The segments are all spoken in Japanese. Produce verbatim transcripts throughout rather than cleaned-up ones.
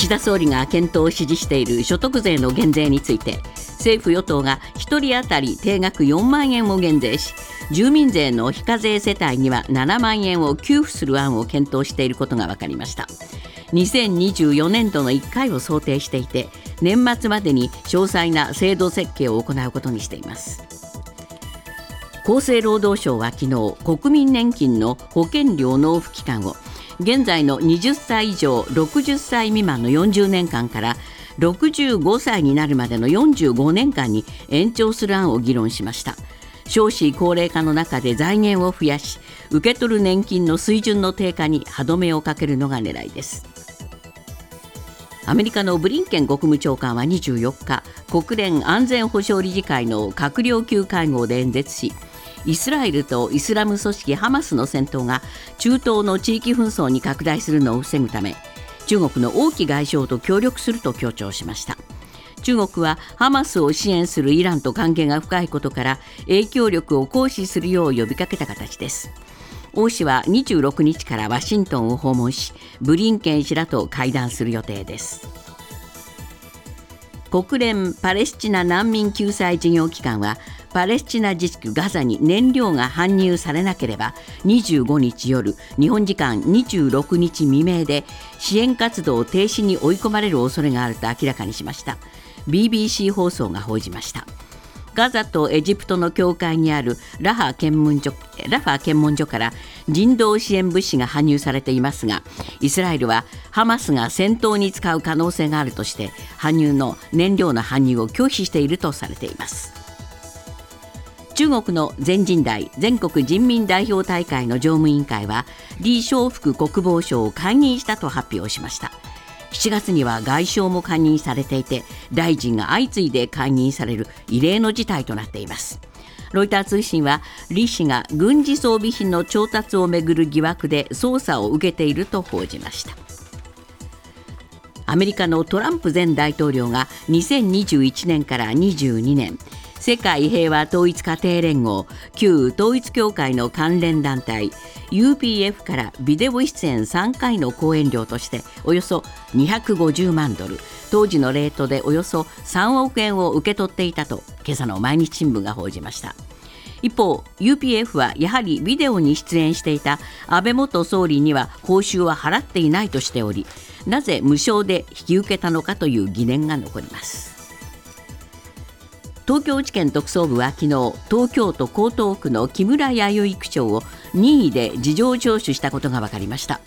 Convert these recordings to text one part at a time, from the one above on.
岸田総理が検討を指示している所得税の減税について、政府与党がひとり当たり定額よんまんえんを減税し、住民税の非課税世帯にはななまんえんを給付する案を検討していることが分かりました。にせんにじゅうよねんどのいっかいを想定していて、年末までに詳細な制度設計を行うことにしています。厚生労働省は昨日、国民年金の保険料納付期間を現在のはたち以上ろくじゅっさいみまんのよんじゅうねんかんからろくじゅうごさいになるまでのよんじゅうごねんかんに延長する案を議論しました。少子高齢化の中で財源を増やし、受け取る年金の水準の低下に歯止めをかけるのが狙いです。アメリカのブリンケン国務長官はにじゅうよっか、国連安全保障理事会の閣僚級会合で演説し、イスラエルとイスラム組織ハマスの戦闘が中東の地域紛争に拡大するのを防ぐため、中国の王毅外相と協力すると強調しました。中国はハマスを支援するイランと関係が深いことから、影響力を行使するよう呼びかけた形です。王氏はにじゅうろくにちからワシントンを訪問し、ブリンケン氏らと会談する予定です。国連パレスチナ難民救済事業機関は、パレスチナ自治区ガザに燃料が搬入されなければにじゅうごにち夜、日本時間にじゅうろくにち未明で支援活動停止に追い込まれる恐れがあると明らかにしました。 ビービーシー 放送が報じました。ガザとエジプトの境界にあるラファ検問所、ラファ検問所から人道支援物資が搬入されていますが、イスラエルはハマスが戦闘に使う可能性があるとして搬入の燃料の搬入を拒否しているとされています。中国の全人代全国人民代表大会の常務委員会は、李尚福国防相を解任したと発表しました。しちがつには外相も解任されていて、大臣が相次いで解任される異例の事態となっています。ロイター通信は、李氏が軍事装備品の調達をめぐる疑惑で捜査を受けていると報じました。アメリカのトランプ前大統領がにせんにじゅういちねんからにじゅうにねん、世界平和統一家庭連合、旧統一教会の関連団体 ユーピーエフ からビデオ出演さんかいの講演料としておよそにひゃくごじゅうまんドル、当時のレートでおよそさんおくえんを受け取っていたと今朝の毎日新聞が報じました。一方、 ユーピーエフ はやはりビデオに出演していた安倍元総理には報酬は払っていないとしており、なぜ無償で引き受けたのかという疑念が残ります。東京地検特捜部は昨日、東京都江東区の木村弥生区長を任意で事情聴取したことが分かりました。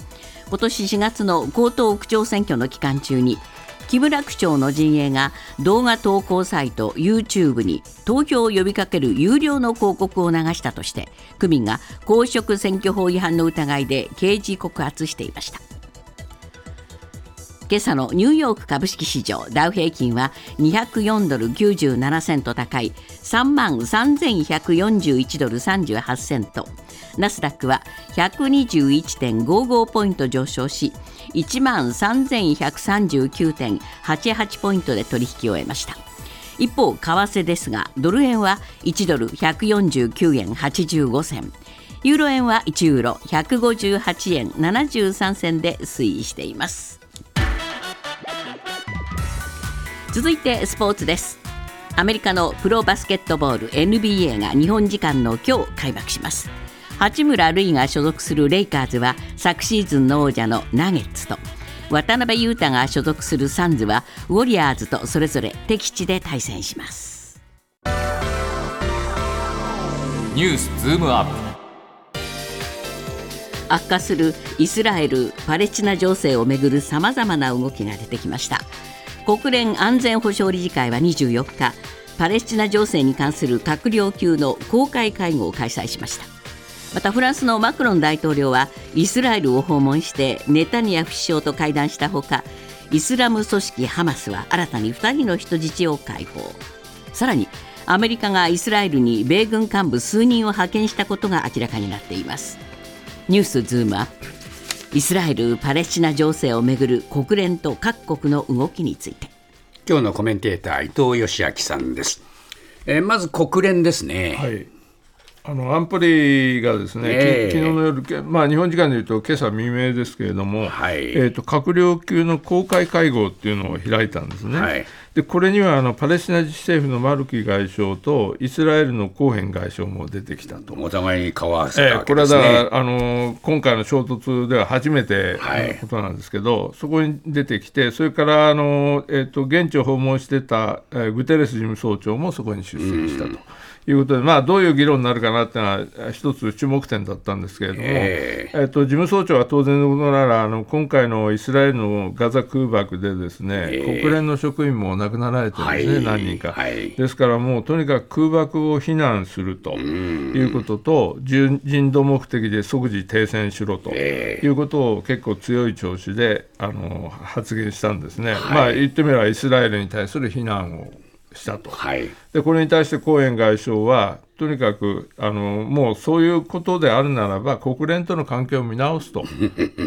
今年しがつの江東区長選挙の期間中に、木村区長の陣営が動画投稿サイト YouTube に投票を呼びかける有料の広告を流したとして、区民が公職選挙法違反の疑いで刑事告発していました。今朝のニューヨーク株式市場、ダウ平均はにひゃくよんドルきゅうじゅうななセント高いさんまんさんぜんひゃくよんじゅういちドルさんじゅうはちセント、ナスダックは ひゃくにじゅういちてんごご ポイント上昇し いちまんさんぜんひゃくさんじゅうきゅうてんはちはち ポイントで取引を終えました。一方、為替ですが、ドル円はいちドルひゃくよんじゅうきゅうえんはちじゅうごせん、ユーロ円はいちユーロひゃくごじゅうはちえんななじゅうさんせんで推移しています。続いてスポーツです。アメリカのプロバスケットボール エヌビーエー が日本時間の今日開幕します。八村塁が所属するレイカーズは昨シーズンの王者のナゲッツと、渡邊雄太が所属するサンズはウォリアーズとそれぞれ敵地で対戦します。ニュースズームアップ。悪化するイスラエル・パレスチナ情勢をめぐるさまざまな動きが出てきました。国連安全保障理事会はにじゅうよっか、パレスチナ情勢に関する閣僚級の公開会合を開催しました。またフランスのマクロン大統領はイスラエルを訪問してネタニヤフ首相と会談したほか、イスラム組織ハマスは新たにふたりの人質を解放。さらにアメリカがイスラエルに米軍幹部数人を派遣したことが明らかになっています。ニュースズームアップ、イスラエル・パレスチナ情勢をめぐる国連と各国の動きについて、今日のコメンテーター伊藤義明さんです。えー、まず国連ですね。はい、あの安保理がですね、えー、昨日の夜、まあ、日本時間でいうと今朝未明ですけれども、はい、えー、と閣僚級の公開会合というのを開いたんですね。はい、でこれにはあのパレスチナ自治政府のマルキ外相とイスラエルのコーヘン外相も出てきたと。お互いに顔合わせたわけですね。えー、これはだからあの今回の衝突では初めてのことなんですけど、はい、そこに出てきて、それからあの、えー、と現地を訪問してた、えー、グテレス事務総長もそこに出席したということで、まあ、どういう議論になるかなというのは一つ注目点だったんですけれども、えーえー、と事務総長は当然のことならあの今回のイスラエルのガザ空爆でですね、えー、国連の職員も亡くなられてるんですね、はい、何人か、はい、ですからもうとにかく空爆を非難するということと、人道目的で即時停戦しろということを結構強い調子であの発言したんですね。はい、まあ、言ってみればイスラエルに対する非難をしたと。はい、でこれに対してコーヘン外相はとにかくあのもうそういうことであるならば国連との関係を見直すと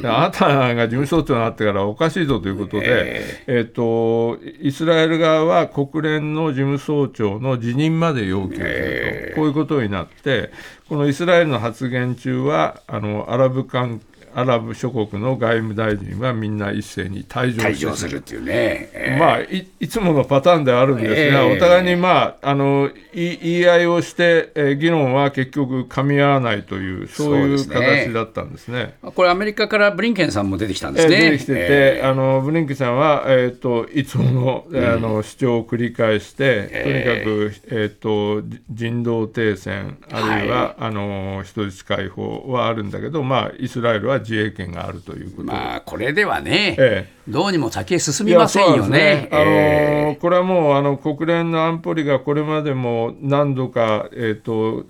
あなたが事務総長になってからおかしいぞということで、えーえー、とイスラエル側は国連の事務総長の辞任まで要求すると、えー、こういうことになって、このイスラエルの発言中はあのアラブ関係アラブ諸国の外務大臣はみんな一斉に退場する、退場するっていうね、えーまあ、い, いつものパターンではあるんですが、えー、お互いに、まあ、あのい言い合いをして、えー、議論は結局噛み合わないという、そういう形だったんですね。これアメリカからブリンケンさんも出てきたんですね。えー、出てきてて、えー、あのブリンケンさんは、えー、といつも の,、うん、あの主張を繰り返して、えー、とにかく、えー、と人道停戦あるいは、はい、あの人質解放はあるんだけど、まあ、イスラエルは自衛権があるということで、まあ、これではね、ええ、どうにも先へ進みませんよね。あのーえー、これはもうあの国連の安保理がこれまでも何度か、えーと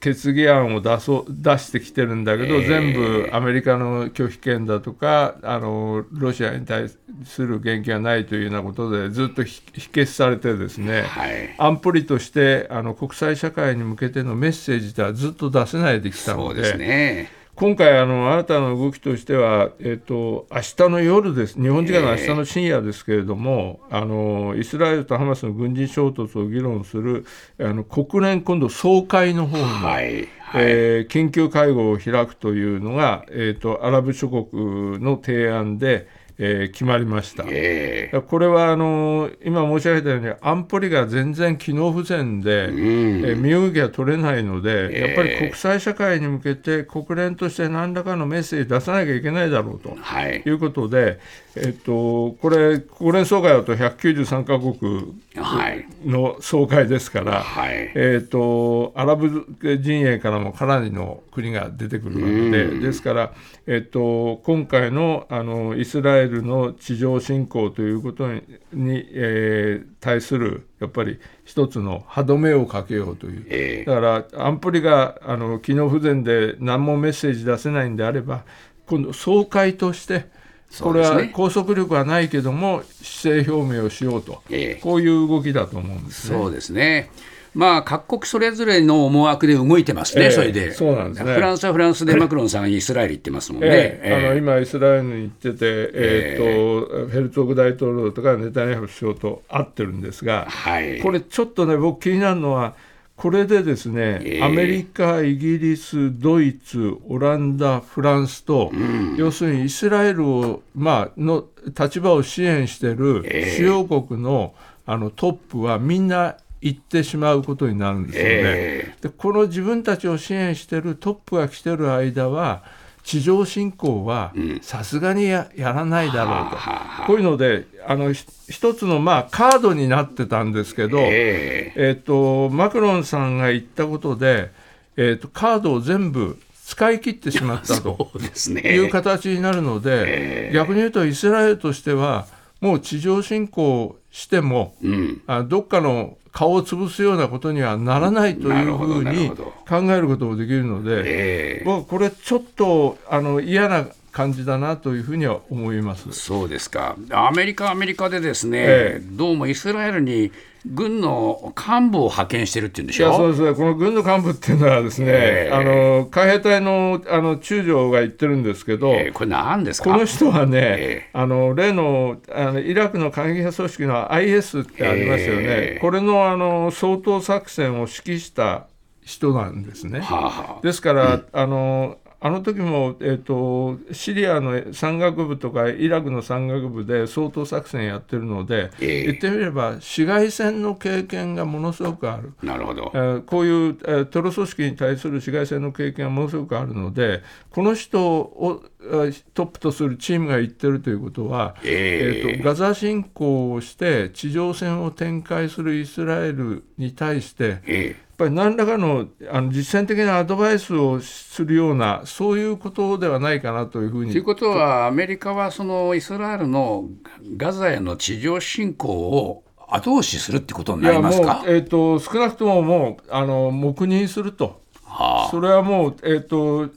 決議案を 出, そう出してきてるんだけど、えー、全部アメリカの拒否権だとかあのロシアに対する言及がないというようなことでずっと否決されてですね、はい、安保理としてあの国際社会に向けてのメッセージではずっと出せないできたの で, そうですね。今回あの新たな動きとしては、えー、と明日の夜です、日本時間の明日の深夜ですけれども、えー、あのイスラエルとハマスの軍事衝突を議論するあの国連今度総会の方に、はいはい、えー、緊急会合を開くというのが、えー、とアラブ諸国の提案でえー、決まりました。えー、これはあの今申し上げたように安保理が全然機能不全で、うん、えー、身動きが取れないので、えー、やっぱり国際社会に向けて国連として何らかのメッセージ出さなきゃいけないだろうと、はい、いうことで、えー、とこれ国連総会だとひゃくきゅうじゅうさんかこくの総会ですから、はい、えー、とアラブ陣営からもかなりの国が出てくるわけで、うん、ですから、えー、と今回 の, あのイスラエルの地上侵攻ということに、に、えー、対するやっぱり一つの歯止めをかけようという、えー、だから安保理があの機能不全で何もメッセージ出せないんであれば今度総会としてこれは拘束力はないけども姿勢表明をしようと、えー、こういう動きだと思うんですね。そうですね、まあ、各国それぞれの思惑で動いてますね。えー、それでそうなんですね。フランスはフランスでマクロンさんがイスラエル行ってますもんね。えーえー、あの今イスラエルに行ってて、えーとえー、ヘルツォグ大統領とかネタニヤフ首相と会ってるんですが、はい、これちょっとね僕気になるのはこれでですね、えー、アメリカ、イギリス、ドイツ、オランダ、フランスと、うん、要するにイスラエルを、まあ、の立場を支援している主要国 の,、えー、あのトップはみんな行ってしまうことになるんですよね。えー、でこの自分たちを支援しているトップが来ている間は地上侵攻はさすがに や, やらないだろうと、うん、こういうのであの一つのまあカードになってたんですけど、えーえー、とマクロンさんが言ったことで、えー、とカードを全部使い切ってしまったという形になるので、えー、逆に言うとイスラエルとしてはもう地上侵攻しても、うん、あどっかの顔を潰すようなことにはならないというふうに考えることもできるので、えー、僕はこれちょっとあの嫌な感じだなというふうには思います。そうですか。アメリカはアメリカでですね、えー、どうもイスラエルに軍の幹部を派遣してるっていうんでしょ。いやそうですね、この軍の幹部っていうのはですね、えー、あの海兵隊 の, あの中将が言ってるんですけど、えー、これ何ですか。この人はね、えー、あの例 の, あのイラクの過激派組織の アイエス ってありますよね、えー、これ の, あの掃討作戦を指揮した人なんですね、はあはあ、ですから、うん、あのあの時も、えー、とシリアの山岳部とかイラクの山岳部で掃討作戦やってるので、えー、言ってみれば市街戦の経験がものすごくある。なるほど、えー、こういう、えー、テロ組織に対する市街戦の経験がものすごくあるので、この人をトップとするチームが言ってるということは、えーえー、とガザ侵攻をして地上戦を展開するイスラエルに対して、えーやっぱり何らか の, あの実践的なアドバイスをするようなそういうことではないかなというふうに。ということはアメリカはそのイスラエルのガザへの地上侵攻を後押しするってことになりますか。いやもう、えー、と少なくとももうあの黙認すると、はあ、それはもう、えー、と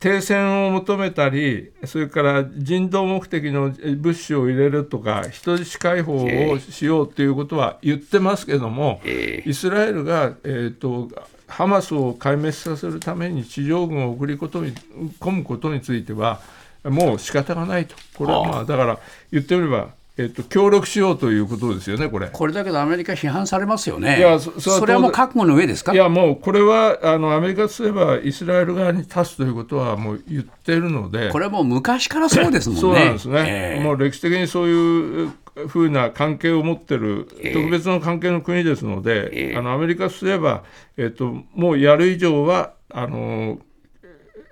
停戦を求めたり、それから人道目的の物資を入れるとか人質解放をしようということは言ってますけども、えー、イスラエルが、えー、とハマスを壊滅させるために地上軍を送り込むことについてはもう仕方がないと。これはまあだから言ってみればえっと、協力しようということですよね。これこれだけどアメリカ批判されますよね。いや そ, そ, それはもう覚悟の上ですか。いやもうこれはあのアメリカとすればイスラエル側に立つということはもう言ってるので、これはもう昔からそうですもんね。そうなんですね、えー、もう歴史的にそういうふうな関係を持ってる特別の関係の国ですので、えー、あのアメリカとすれば、えっと、もうやる以上はあの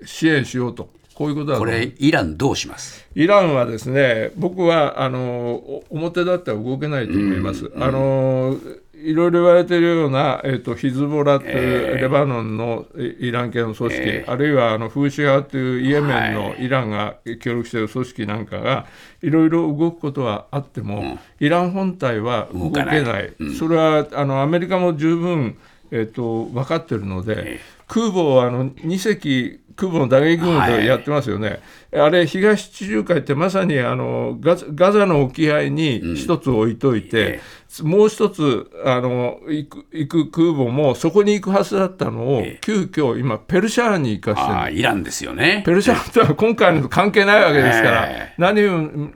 支援しようと。こ, ういう こ, とはこれイランどうします。イランはですね、僕はあの表立っては動けないと思います、うんうん、あのいろいろ言われているような、えー、とヒズボラというレバノンのイラン系の組織、えー、あるいはあのフーシ派というイエメンのイランが協力している組織なんかがいろいろ動くことはあっても、うん、イラン本体は動けな い, ない、うん、それはあのアメリカも十分、えー、と分かっているので、えー、空母をあのに隻空母の打撃群でやってますよね、はい、あれ東地中海ってまさにあの ガ, ガザの沖合に一つ置いといて、うん、もう一つあの 行, く行く空母もそこに行くはずだったのを急遽今ペルシャーに行かせてる。あイランですよね。ペルシャーとは今回の関係ないわけですから、えー、何を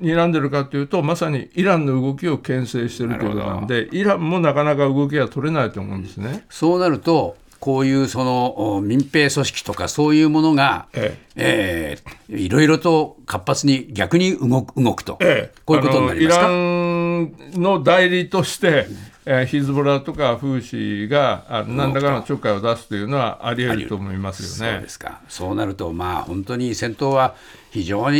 睨んでるかというとまさにイランの動きを牽制しているということなんで、イランもなかなか動きが取れないと思うんですね、うん、そうなるとこういうその民兵組織とかそういうものが、えええー、いろいろと活発に逆に動 く, 動くと、ええ、こういうことになりますか。イランの代理として、えー、ヒズボラとかフーシーが何らかのちょっかいを出すというのはあり得ると思いますよね。そうですか。そうなるとまあ本当に戦闘は非常に、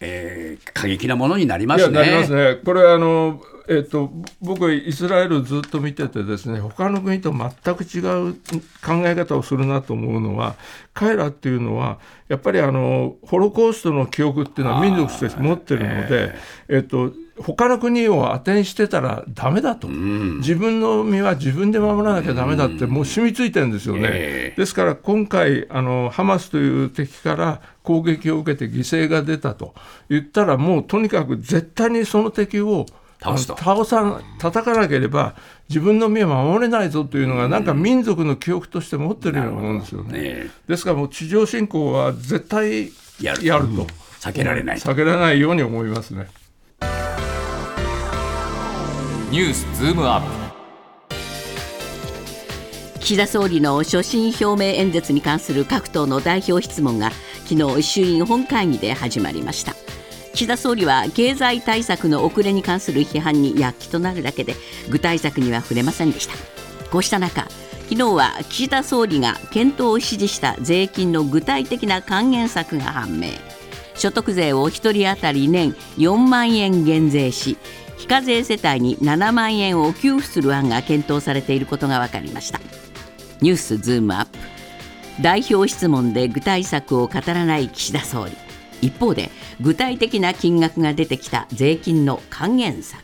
えー、過激なものになりますね。いやなりますね。これはあのえっと、僕イスラエルずっと見ててですね、他の国と全く違う考え方をするなと思うのは、彼らっていうのはやっぱりあのホロコーストの記憶っていうのは民族として持ってるので、えっと他の国を当てにしてたらダメだと、うん、自分の身は自分で守らなきゃダメだってもう染みついてるんですよね、えー、ですから今回あのハマスという敵から攻撃を受けて犠牲が出たと言ったら、もうとにかく絶対にその敵を倒すと倒さ叩かなければ自分の身は守れないぞというのがなんか民族の記憶として持ってるようなものですよね。ですからもう地上侵攻は絶対やると、やると避けられない避けられないように思いますね。ニュースズームアップ。岸田総理の所信表明演説に関する各党の代表質問が昨日衆院本会議で始まりました。岸田総理は経済対策の遅れに関する批判に躍起となるだけで具体策には触れませんでした。こうした中、昨日は岸田総理が検討を指示した税金の具体的な還元策が判明。所得税をひとり当たり年よんまんえん減税し、非課税世帯にななまんえんを給付する案が検討されていることが分かりました。ニュースズームアップ。代表質問で具体策を語らない岸田総理、一方で具体的な金額が出てきた税金の還元策。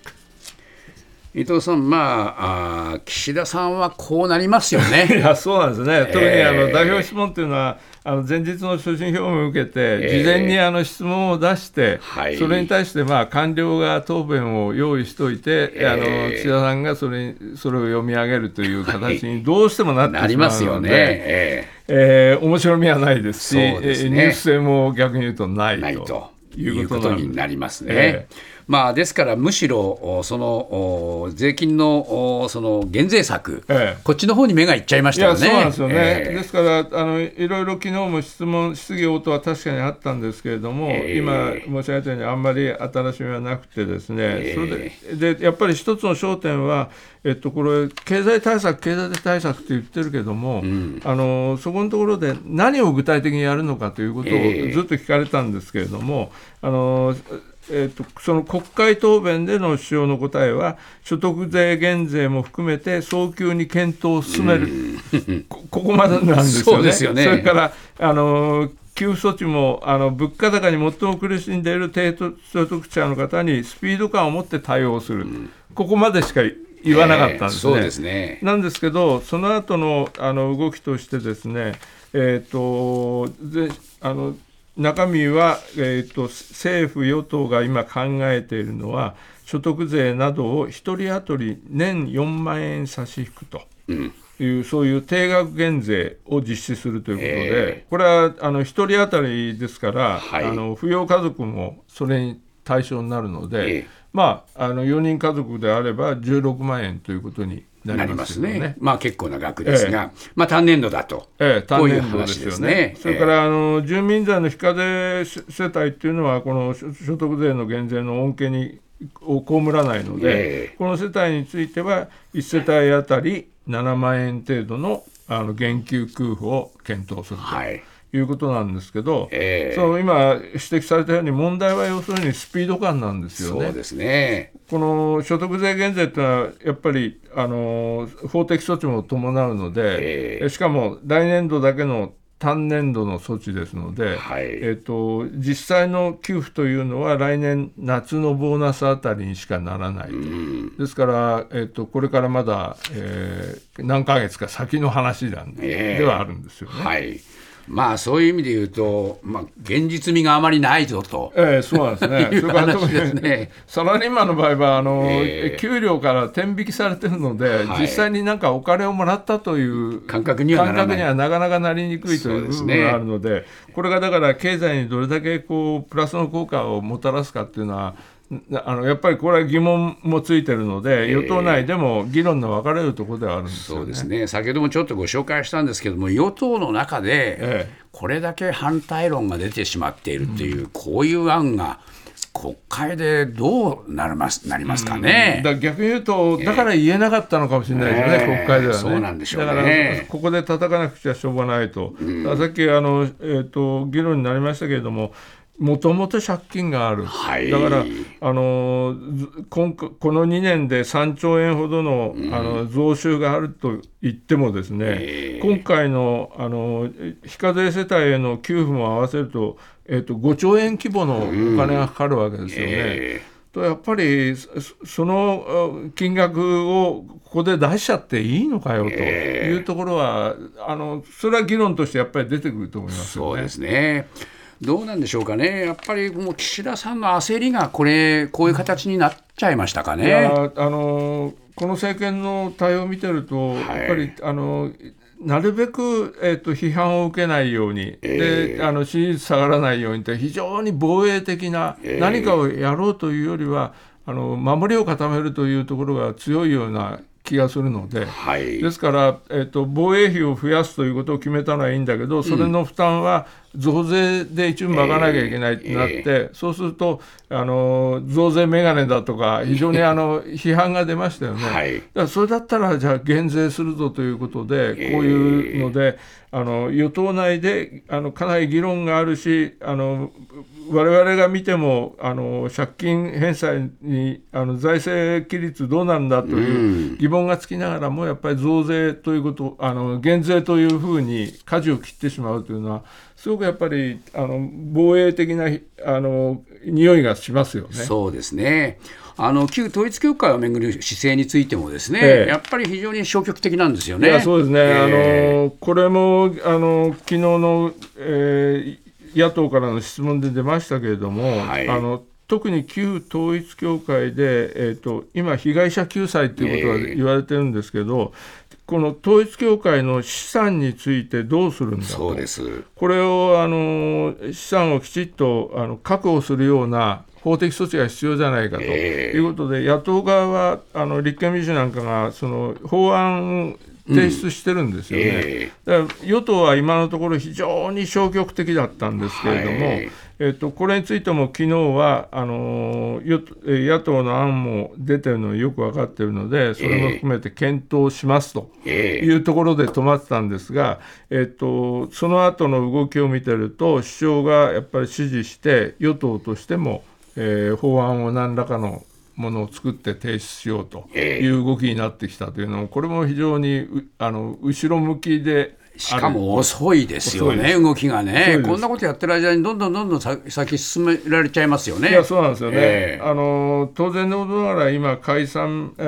伊藤さん、まあ、あ岸田さんはこうなりますよね。いやそうなんですね、えー、特にあの代表質問というのはあの前日の所信表明を受けて事前にあの質問を出して、えー、それに対してまあ官僚が答弁を用意しておいて、えー、あの岸田さんがそれ、それを読み上げるという形にどうしてもなってしまうので、はい、なりますよね、えーえー、面白みはないですし、そうですね、ニュース性も逆に言うとないと、ないということになりますね、えーまあ、ですからむしろその税金 の, その減税策、ええ、こっちの方に目がいっちゃいましたよね。いやそうなんですよね、ええ、ですからあのいろいろ昨日も質問質疑応答は確かにあったんですけれども、ええ、今申し上げたようにあんまり新しみはなくてですね、ええ、それ で, でやっぱり一つの焦点は、えっと、これ経済対策経済対策って言ってるけども、うん、あのそこのところで何を具体的にやるのかということをずっと聞かれたんですけれども、ええ、あのえー、とその国会答弁での首相の答えは所得税減税も含めて早急に検討を進める、うん、こ, ここまでなんですよね。 そうですよね。それからあの給付措置もあの物価高に最も苦しんでいる低所得者の方にスピード感を持って対応する、うん、ここまでしか言わなかったんですね、えー、そうですね。なんですけどその後のあの動きとしてですね、えー、とであの中身は、えーと、政府与党が今考えているのは所得税などを一人当たり年よんまんえん差し引くという、うん、そういう定額減税を実施するということで、えー、これはあの一人当たりですから、はい、あの扶養家族もそれに対象になるので、えーまあ、あのよにん家族であればじゅうろくまんえんということになりますね。まあ結構な額ですが、ええ、まあ単年度だと、ええ、単年度ですよね。こういう話ですね。それからあの住民税の非課税世帯というのはこの所得税の減税の恩恵にを被らないので、ええ、この世帯についてはいち世帯当たりななまんえん程度のあの減給給付を検討すると。はい、いうことなんですけど、えー、その今指摘されたように問題は要するにスピード感なんですよね。そうですね。この所得税減税というのはやっぱりあの法的措置も伴うので、えー、しかも来年度だけの単年度の措置ですので、はい、えー、と実際の給付というのは来年夏のボーナスあたりにしかならないと、うん、ですから、えー、とこれからまだ、えー、何ヶ月か先の話なんで、えー、ではあるんですよね。はい、まあ、そういう意味で言うと、まあ、現実味があまりないぞと、えー、そうなんですね。いう話ですね。サラリーマンの場合はあの、えー、給料から天引きされているので、はい、実際になんかお金をもらったという感覚には な, らない感覚にはなかなかなりにくいという部分があるの で, で、ね、これがだから経済にどれだけこうプラスの効果をもたらすかというのはあのやっぱりこれは疑問もついているので、与党内でも議論の分かれるところではあるんですよね。そうですね。先ほどもちょっとご紹介したんですけども、与党の中でこれだけ反対論が出てしまっているという、うん、こういう案が国会でどうなります、なりますかね、うん、だから逆に言うとだから言えなかったのかもしれないですね、えー、国会ではね。そうなんでしょうね。だからここで叩かなくちゃしょうがないと、うん、さっきあの、えーと、議論になりましたけれども、もともと借金がある、はい、だからあの今このにねんでさんちょうえんほど の,、うん、あの増収があると言ってもですね、えー、今回 の, あの非課税世帯への給付も合わせる と,、えー、とごちょうえん規模のお金がかかるわけですよね、うん、えーとやっぱりその金額をここで出しちゃっていいのかよというところは、えー、あのそれは議論としてやっぱり出てくると思いますよね。そうですね。どうなんでしょうかね。やっぱりもう岸田さんの焦りがこれこういう形になっちゃいましたかね。いやあのこの政権の対応を見てると、はい、やっぱりあのなるべく、えー、と批判を受けないように、えー、であの支持率下がらないようにって非常に防衛的な、えー、何かをやろうというよりはあの守りを固めるというところが強いような気がするので、はい、ですから、えー、と防衛費を増やすということを決めたのはいいんだけど、それの負担は増税で一部まかなきゃいけないってなって、えーえー、そうするとあの増税メガネだとか非常にあの批判が出ましたよね、はい、だからそれだったらじゃあ減税するぞということで、こういうので、えー、あの与党内であのかなり議論があるし、あの我々が見てもあの借金返済にあの財政規律どうなんだという疑問がつきながらも、やっぱり増税ということあの減税というふうに舵を切ってしまうというのはすごくやっぱりあの防衛的なあの匂いがしますよね。そうですね。あの旧統一教会をめぐる姿勢についてもですね、ええ、やっぱり非常に消極的なんですよね。いやそうですね、えー、あのこれもあの昨日の、えー、野党からの質問で出ましたけれども、はい、あの特に旧統一教会で、えーと、今被害者救済ということが言われてるんですけど、えー、この統一教会の資産についてどうするんだと。そうです。これをあの資産をきちっとあの確保するような法的措置が必要じゃないかということで、えー、野党側はあの立憲民主なんかがその法案を提出してるんですよね、うんえー、だから与党は今のところ非常に消極的だったんですけれども、はいえー、とこれについても昨日はあの野党の案も出てるのよく分かっているので、それも含めて検討しますというところで止まってたんですが、えー、とその後の動きを見てると首相がやっぱり支持して与党としても、えー、法案を何らかのものを作って提出しようという動きになってきたというのも、これも非常にあの後ろ向きで、しかも遅いですよね、動きがね。こんなことやってる間にどんどんどんどん先進められちゃいますよね。いやそうなんですよね、えー、あの当然のことながら今解散、え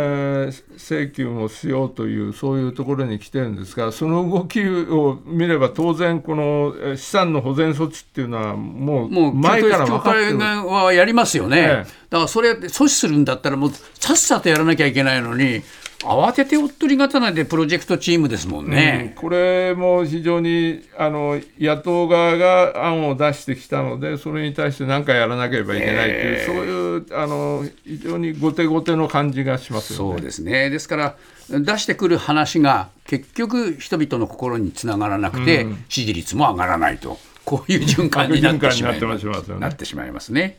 ー、請求もしようというそういうところに来てるんですが、その動きを見れば当然この資産の保全措置っていうのはもう前から分かってる。もう旧統一教会はやりますよね、えー、だからそれ阻止するんだったらもうさっさとやらなきゃいけないのに、慌てておっとり刀でプロジェクトチームですもんね、うん、これも非常にあの野党側が案を出してきたので、それに対して何かやらなければいけないという、えー、そういうあの非常に後手後手の感じがしますよね。そうですね。ですから出してくる話が結局人々の心につながらなくて、うん、支持率も上がらないと、こういう循環になってしまいますね。